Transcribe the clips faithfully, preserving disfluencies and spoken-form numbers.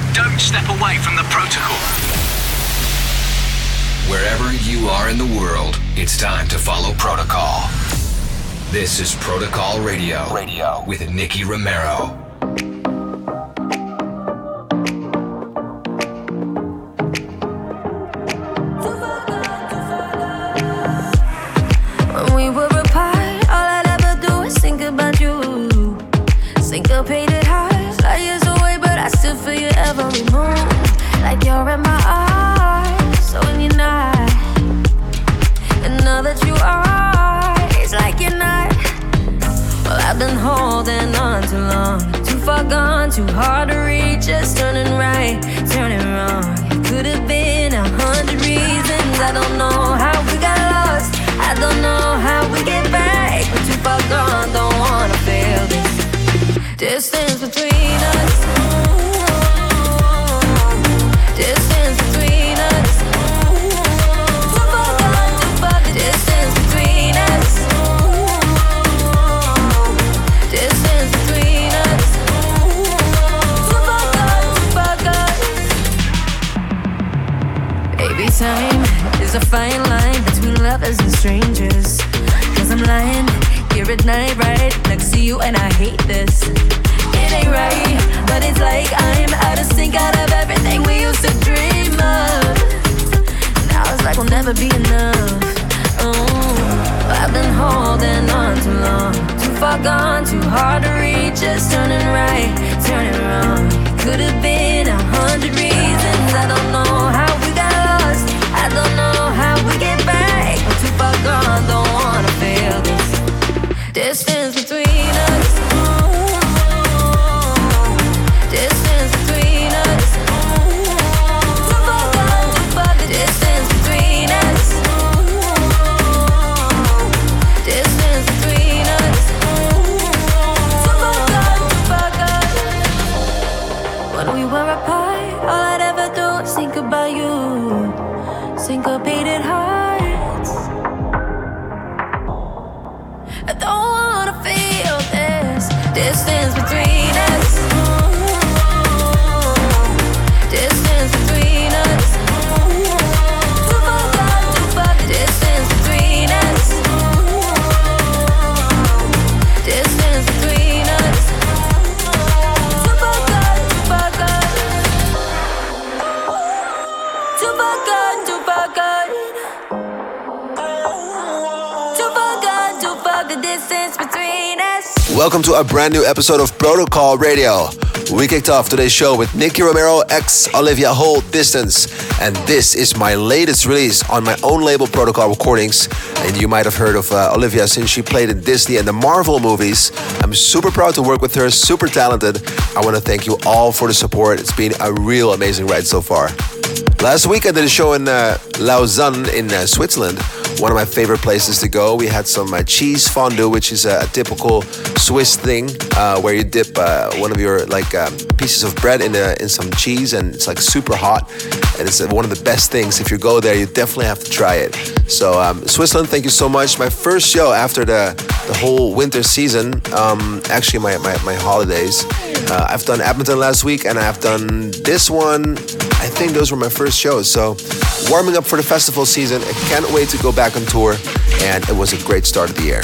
you don't step away from the protocol. Wherever you are in the world, it's time to follow protocol. This is Protocol Radio, Radio. with Nicky Romero. Too hard to reach, just turning right, turning wrong. It could have been a hundred reasons. I don't know how we got lost, I don't know how we get back. We're too far gone, don't wanna feel this distance between us. Distance between us. Too far gone, too far. The distance between us. Time is a fine line between lovers and strangers. Cause I'm lying here at night, right next to you, and I hate this. It ain't right, but it's like I'm out of sync, out of everything we used to dream of. Now it's like we'll never be enough. Oh, I've been holding on too long, too far gone, too hard to reach. Just turning right, turning wrong. Could have been a hundred reasons. I don't know how we got. I don't know how we get back. I'm too far gone, don't wanna feel this distance between us. Distance between us. Too far gone, too far. The distance between us. Distance between us. Too far gone, too far gone. When we were apart, all I'd ever do is think about you. Syncopated hearts. I don't wanna feel this distance between us. Distance between us. Too far gone, too far. The distance between us. Distance between us. Too far gone, too far gone. Too far gone, too far. Welcome to a brand new episode of Protocol Radio. We kicked off today's show with Nicky Romero x Olivia Holt, Distance. And this is my latest release on my own label, Protocol Recordings. And you might have heard of uh, Olivia since she played in Disney and the Marvel movies. I'm super proud to work with her, super talented. I want to thank you all for the support. It's been a real amazing ride so far. Last week I did a show in uh, Lausanne in uh, Switzerland, one of my favorite places to go. We had some uh, cheese fondue, which is a, a typical Swiss thing uh, where you dip uh, one of your like um, pieces of bread in, a, in some cheese, and it's like super hot, and it's uh, one of the best things. If you go there, you definitely have to try it. So um, Switzerland, thank you so much. My first show after the, the whole winter season, um, actually my, my, my holidays. Uh, I've done Edmonton last week, and I've done this one. I think those were my first shows, so warming up for the festival season. I can't wait to go back on tour, and it was a great start of the year.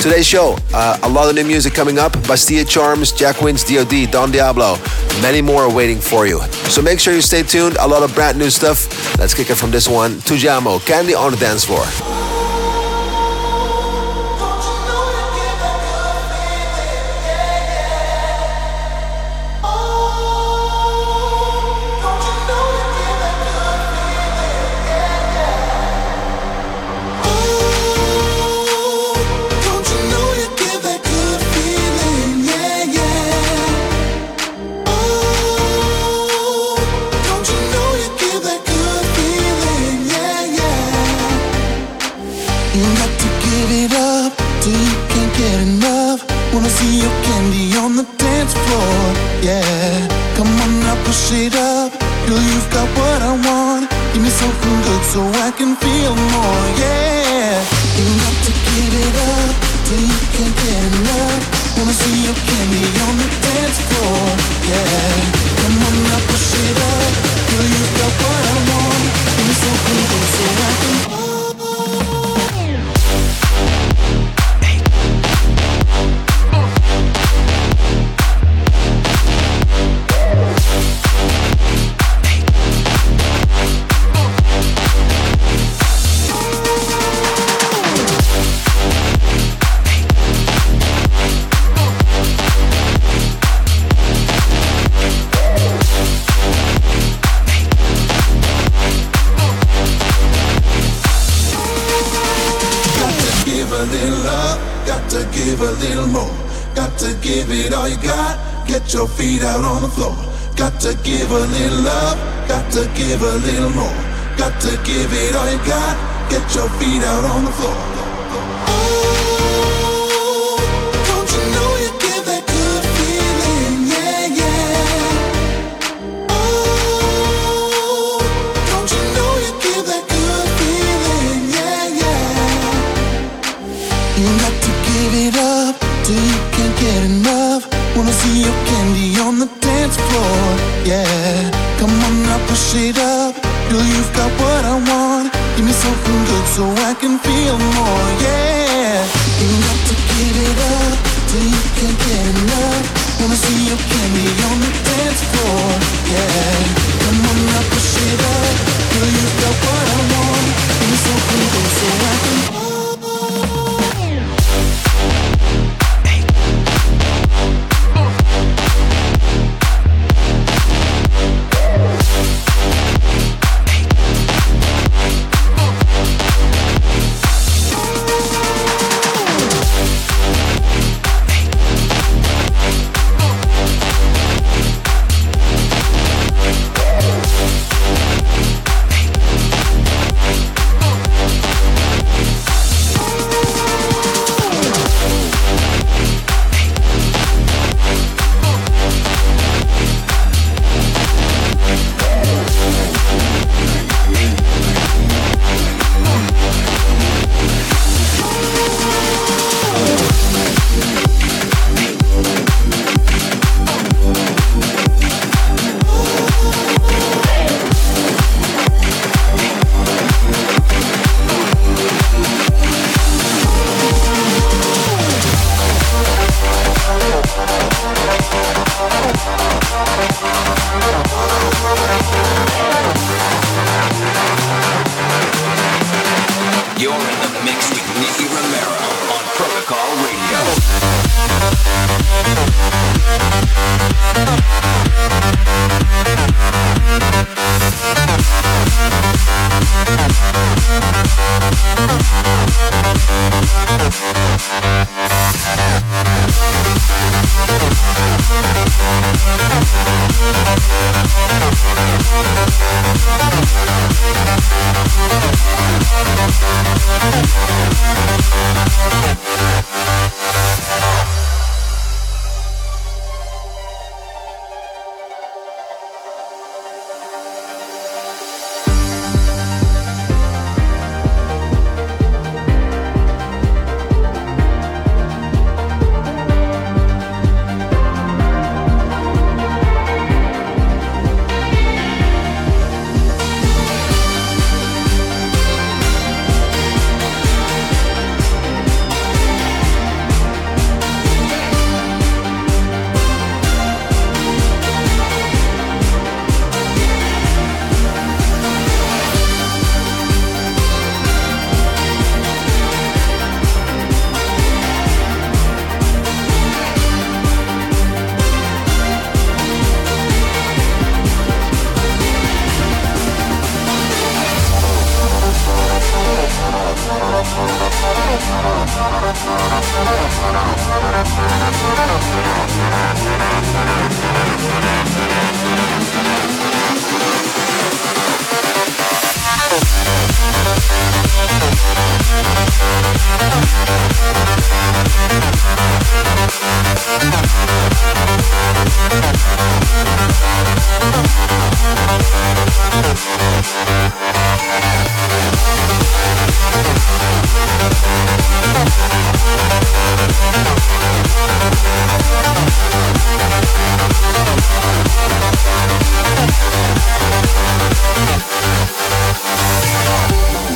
Today's show, uh, a lot of new music coming up. Bastille Charms, Jack Wins, D O D, Don Diablo, many more are waiting for you. So make sure you stay tuned, a lot of brand new stuff. Let's kick it from this one, Tujamo, Candy on the Dance Floor. Wanna see your candy on the dance floor, yeah. Come on, I push a little love, got to give a little more. Got to give it all you got, get your feet out on the floor. Got to give a little love, got to give a little more. Got to give it all you got, get your feet out on the floor. Wanna see your candy on the dance floor, yeah. Come on now, push it up, girl, you've got what I want. Give me something good so I can feel more, yeah. You got to give it up till you can't get enough. Wanna see your candy on the dance floor, yeah. Come on now, push it up, girl, you've got what I want. Give me something good so I can.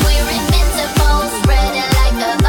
We're invincible, spreading like a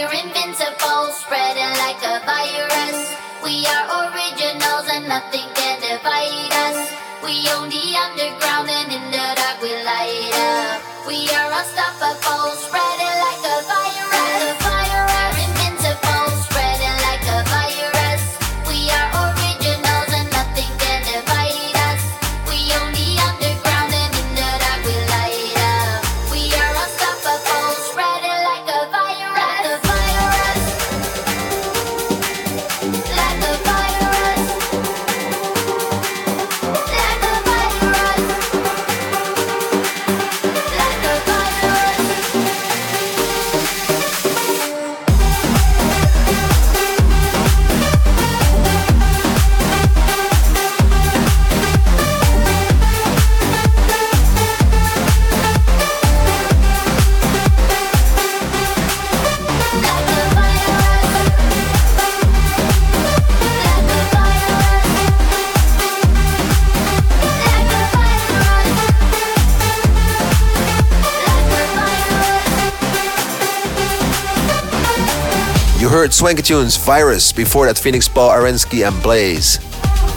We're invincible, spreading like a virus. We are originals and nothing can divide us. We own the underground and in the dark we light up. We are unstoppable, spreading like a virus. Heard Swanky Tunes, Virus, before that Felix, Paul Arensky and Blaze.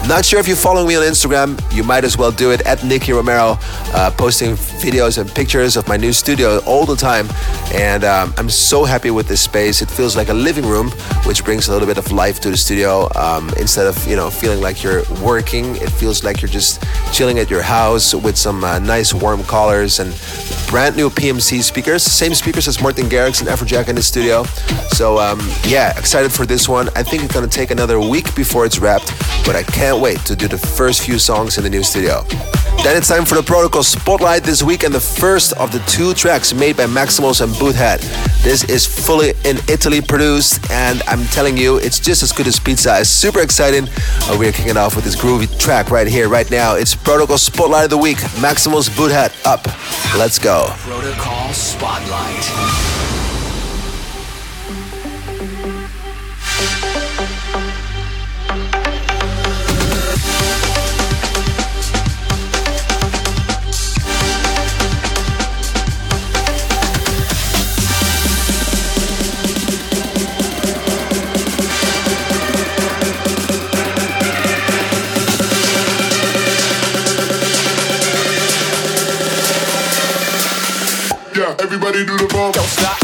Not sure if you're following me on Instagram, you might as well do it, at Nicky Romero, uh, posting videos and pictures of my new studio all the time. And um, I'm so happy with this space. It feels like a living room, which brings a little bit of life to the studio. Um, instead of, you know, feeling like you're working, it feels like you're just chilling at your house with some uh, nice warm collars and brand new P M C speakers, same speakers as Martin Garrix and Afrojack in the studio. So um, yeah, excited for this one. I think it's gonna take another week before it's wrapped, but I can't wait to do the first few songs in the new studio. Then it's time for the Protocol Spotlight this week, and the first of the two tracks made by Maximus and Boothead. This is fully in Italy produced, and I'm telling you, it's just as good as pizza. It's super exciting. Uh, we're kicking off with this groovy track right here, right now. It's Protocol Spotlight of the week. Maximus, Boothead, up. Let's go. Protocol Spotlight. Everybody do the bump. Don't stop.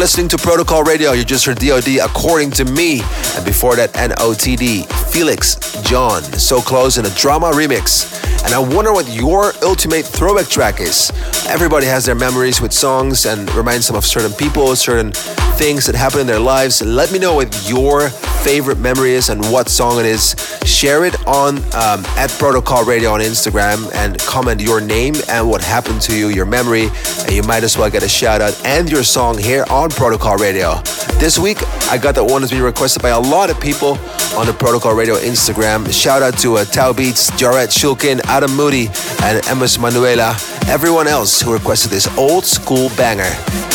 listening to Protocol Radio. You just heard D O D, According to Me. And before that, N O T D, Felix John, So Close in a Drama remix. And I wonder what your ultimate throwback track is. Everybody has their memories with songs and reminds them of certain people, certain things that happen in their lives. Let me know what your favorite memory is and what song it is. Share it on um, at Protocol Radio on Instagram and comment your name and what happened to you, your memory, and you might as well get a shout out and your song here on Protocol Radio. This week, I got that one that's been requested by a lot of people on the Protocol Radio Instagram. Shout out to uh, Tao Beats, Jaret Shulkin, Adam Moody, and Emma Manuela. Everyone else who requested this old school banger.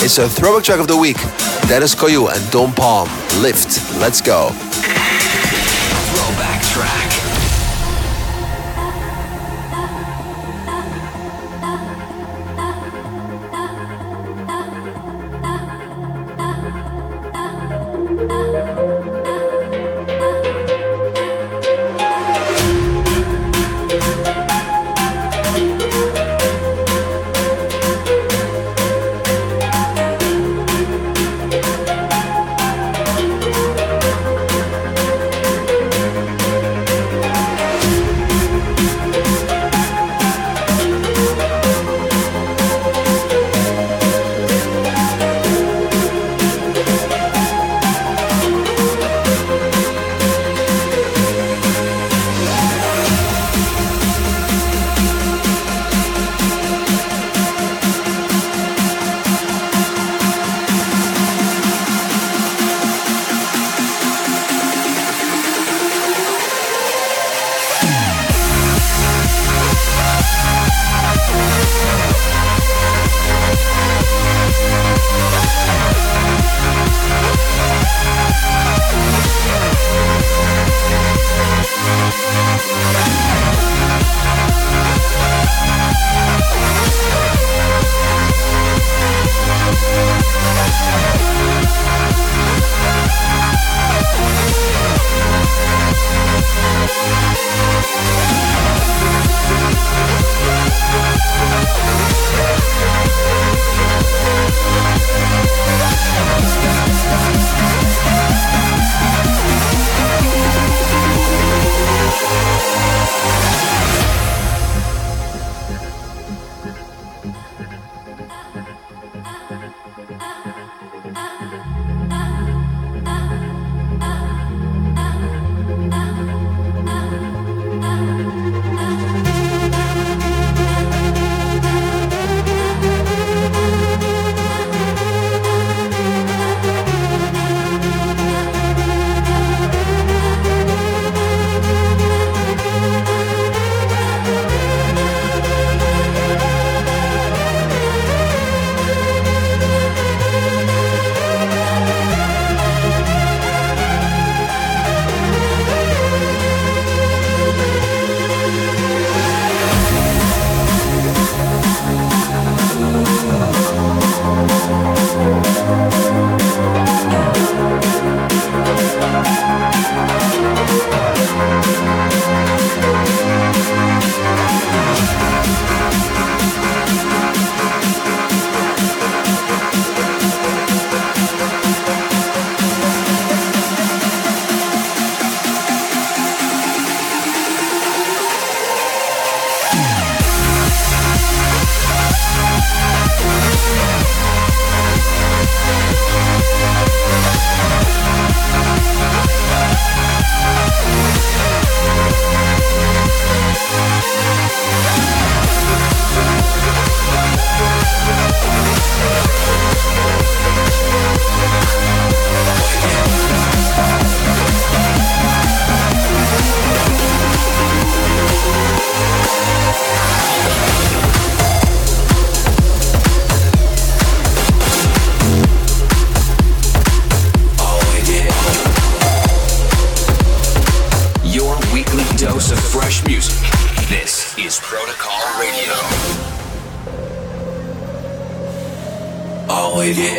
It's a throwback track of the week. Dennis Coyou and Don Palm, Lift. Let's go. Throwback track.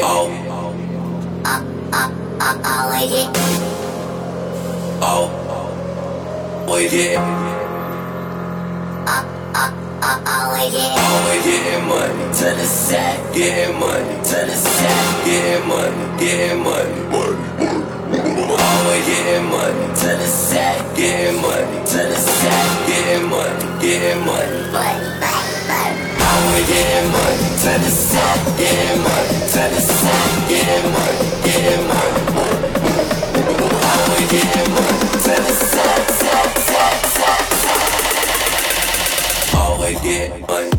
Oh, oh, oh, yeah. Oh, oh, I'm always getting, always getting money to the sack, getting money to the sack, getting money, getting money, money, money, money. Always getting money to the sack, getting money to the sack, getting money, getting money, money, money. Always getting money to the sack, getting money to the sack, getting money, getting money, money, money. Always getting money to the sack, sack, sack, sack, sack. Always getting money.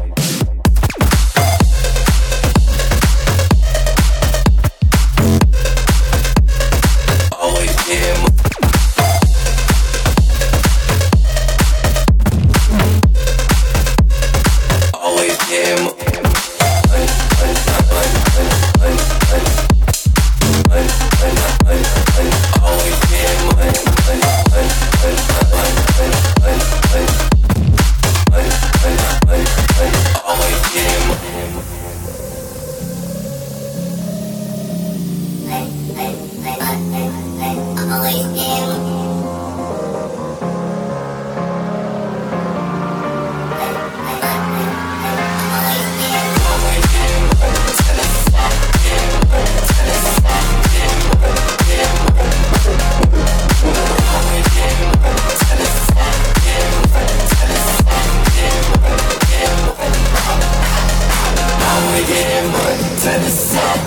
Stop.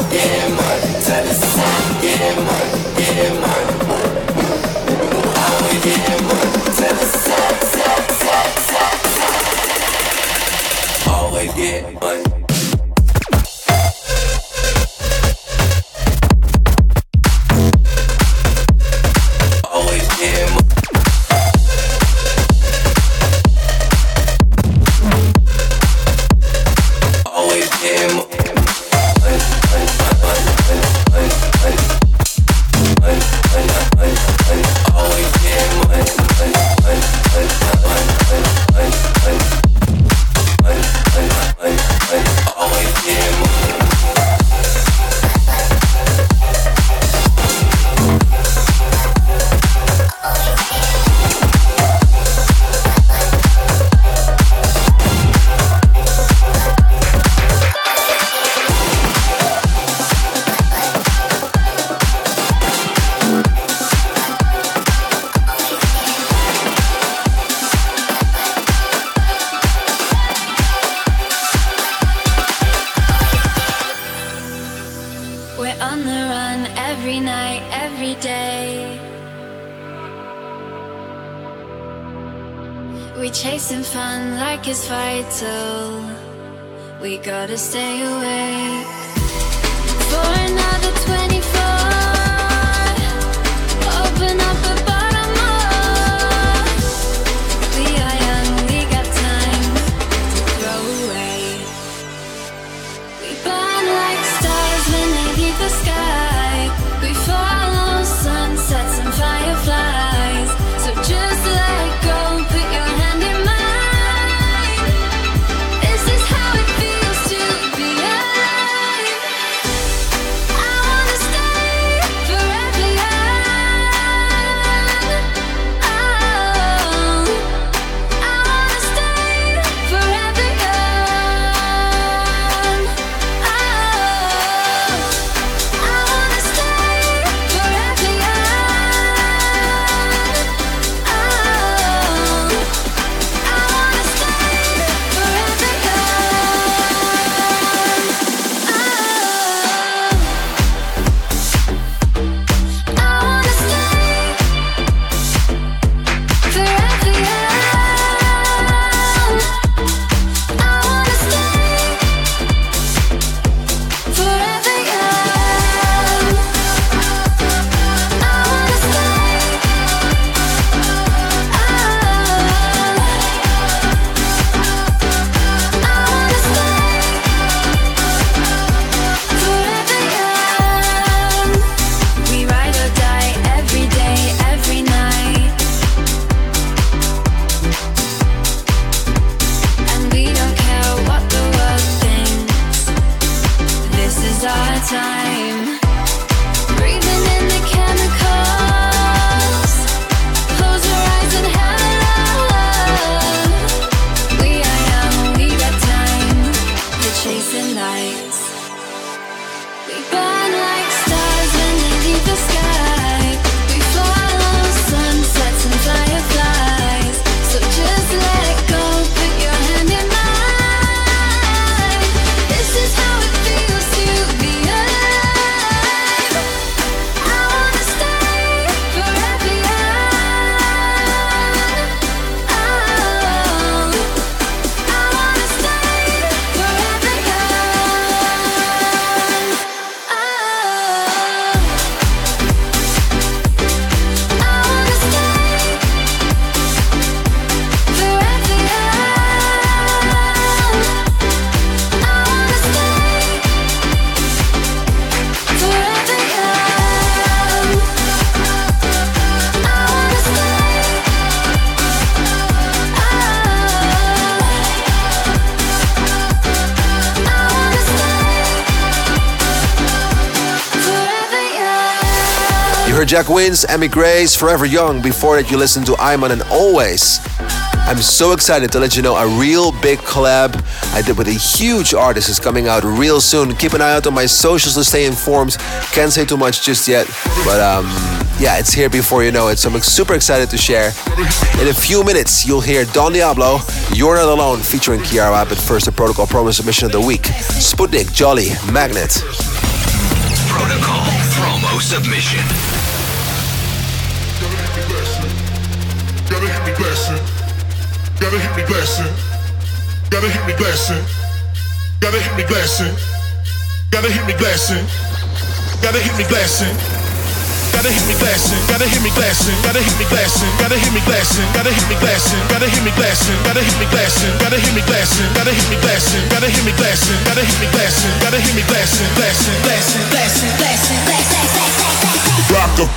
her Jack Wins, Emmy Grace, Forever Young. Before that, you listened to Iman and Always. I'm so excited to let you know a real big collab I did with a huge artist is coming out real soon. Keep an eye out on my socials to stay informed. Can't say too much just yet, but um, yeah, it's here before you know it. So I'm super excited to share. In a few minutes, you'll hear Don Diablo, You're Not Alone, featuring Kiara. But first, the Protocol Promo submission of the week. Sputnik, Jolly, Magnet. Protocol Promo submission. Gotta hit me blessing. Gotta hit me blessing. Gotta hit me blessing. Gotta hit me blessing. Gotta hit me blessing. Gotta hit me blessing. Gotta hit me blessing. Gotta hit me blessing. Gotta hit me blessing. Gotta hit me blessing. Gotta hit me blessing. Gotta hit me blessing. Gotta hit me blessing. Gotta hit me blessing. Gotta hit me blessing. Gotta hit me blessing. Gotta hit me blessing. Gotta hit me blessing. Gotta hit me blessing. Blessing. Blessing. Blessing. Blessing. Blessing. Blessing. Rock 'em.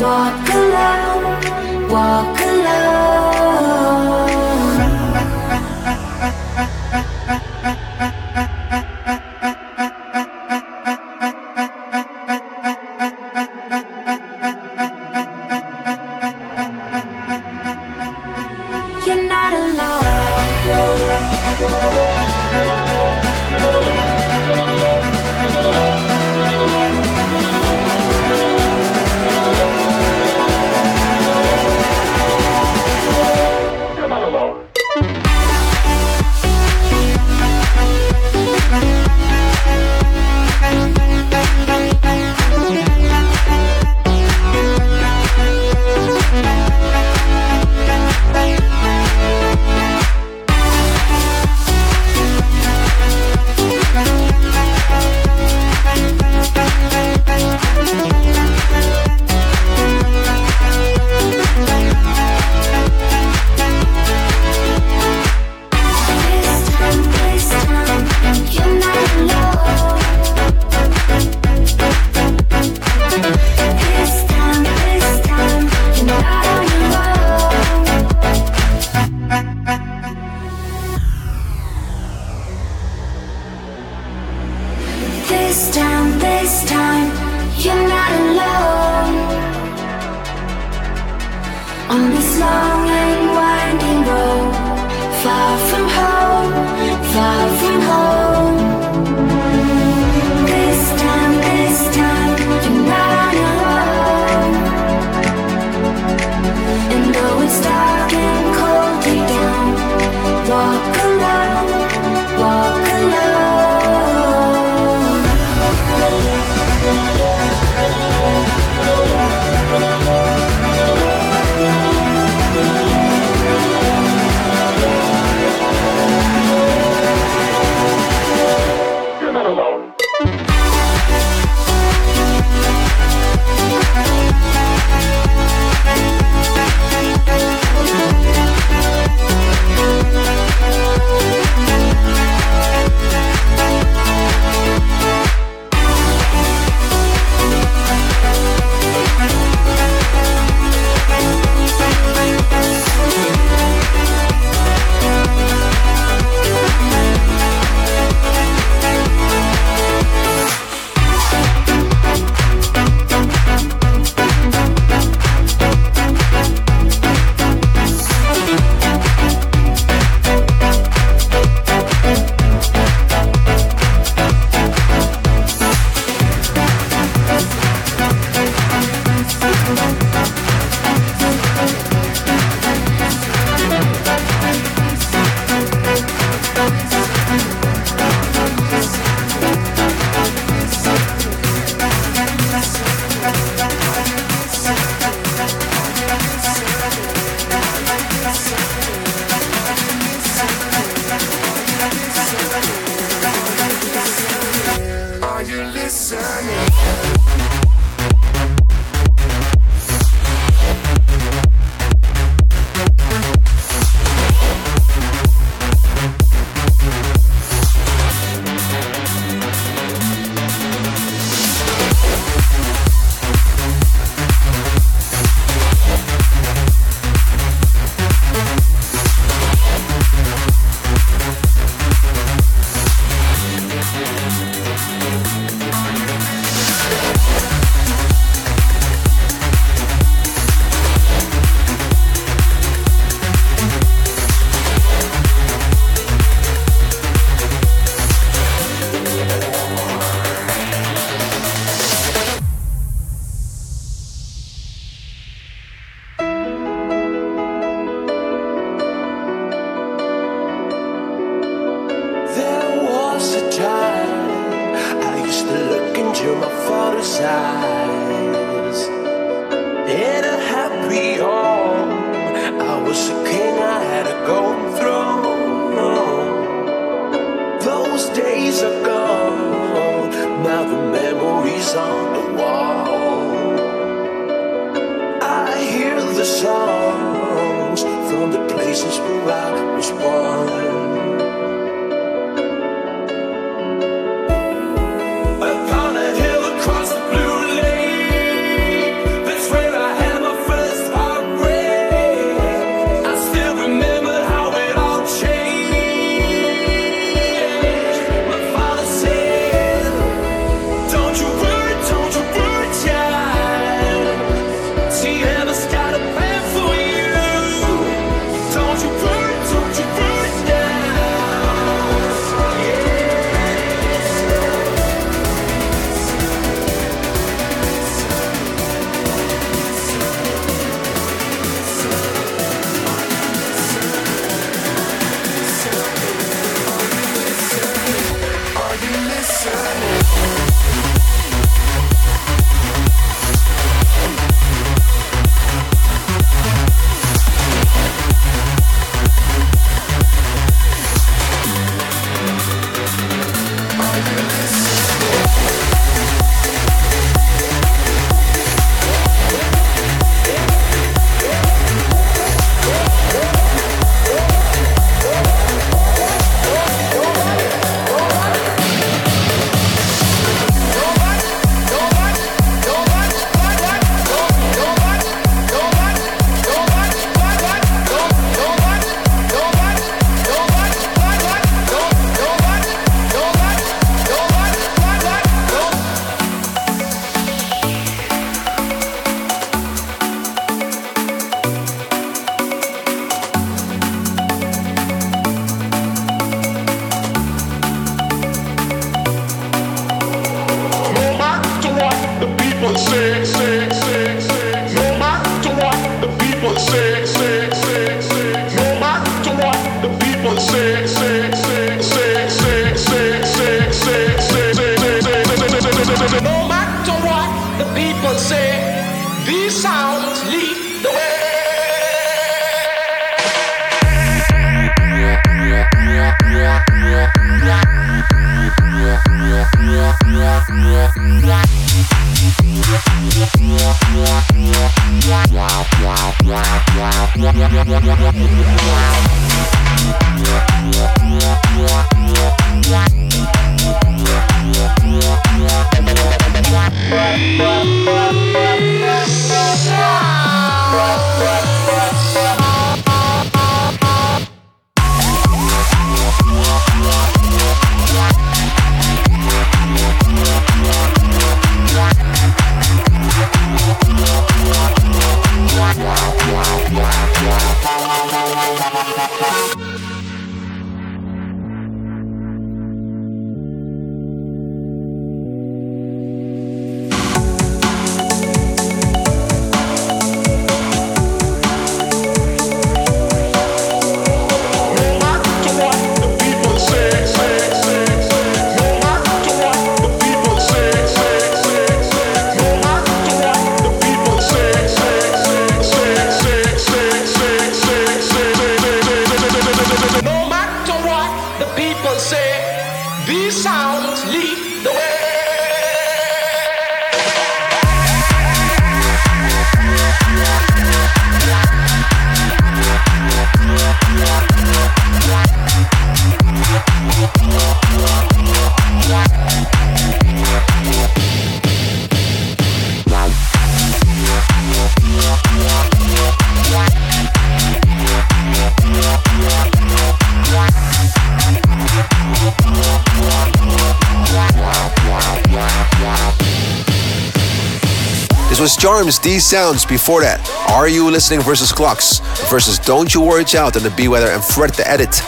Walk alone, walk alone. This time, this time, you're not alone. On this long and winding road, far from home, far from home. This time, this time, you're not on your own. And though it's dark and cold, you don't walk alone, walk alone. Charms, these sounds before that. Are You Listening versus Clocks versus Don't You Worry Child and the B-Weather and Fred the Edit.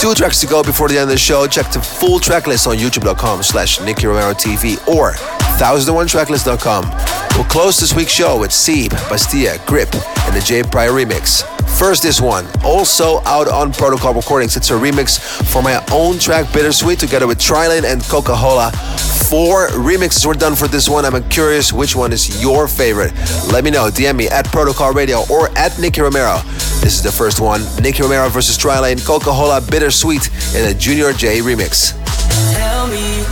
Two tracks to go before the end of the show. Check the full track list on youtube.com slash Nicky Romero TV or one thousand one tracklist dot com. We'll close this week's show with Sieb, Bastille, Grip, and the J. Pryor remix. First, this one, also out on Protocol Recordings. It's a remix for my own track Bittersweet together with Trilane and Coca-Cola. Four remixes were done for this one. I'm curious which one is your favorite. Let me know. D M me at Protocol Radio or at Nicky Romero. This is the first one, Nicky Romero versus Trilane, Coca-Cola, Bittersweet in a Junior J remix. Tell me,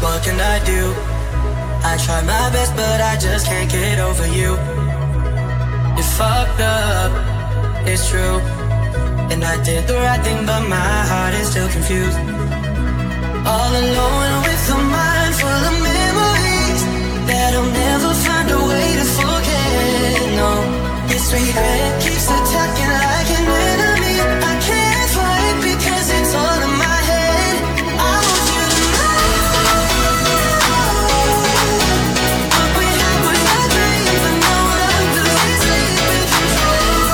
what can I do? I try my best, but I just can't get over you. You fucked up. It's true, and I did the right thing, but my heart is still confused. All alone with a mind full of memories that I'll never find a way to forget. No, this regret keeps attacking like an enemy. I can't fight because it's all in my head. I want you to know what we had was a dream, but now I'm losing sleep with you. I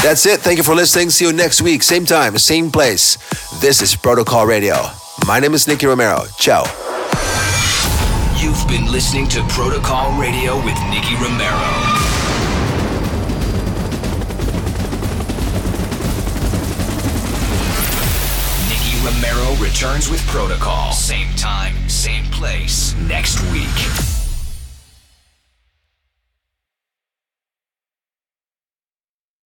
That's it. Thank you for listening. See you next week. Same time, same place. This is Protocol Radio. My name is Nicky Romero. Ciao. You've been listening to Protocol Radio with Nicky Romero. Romero returns with Protocol. Same time, same place, next week.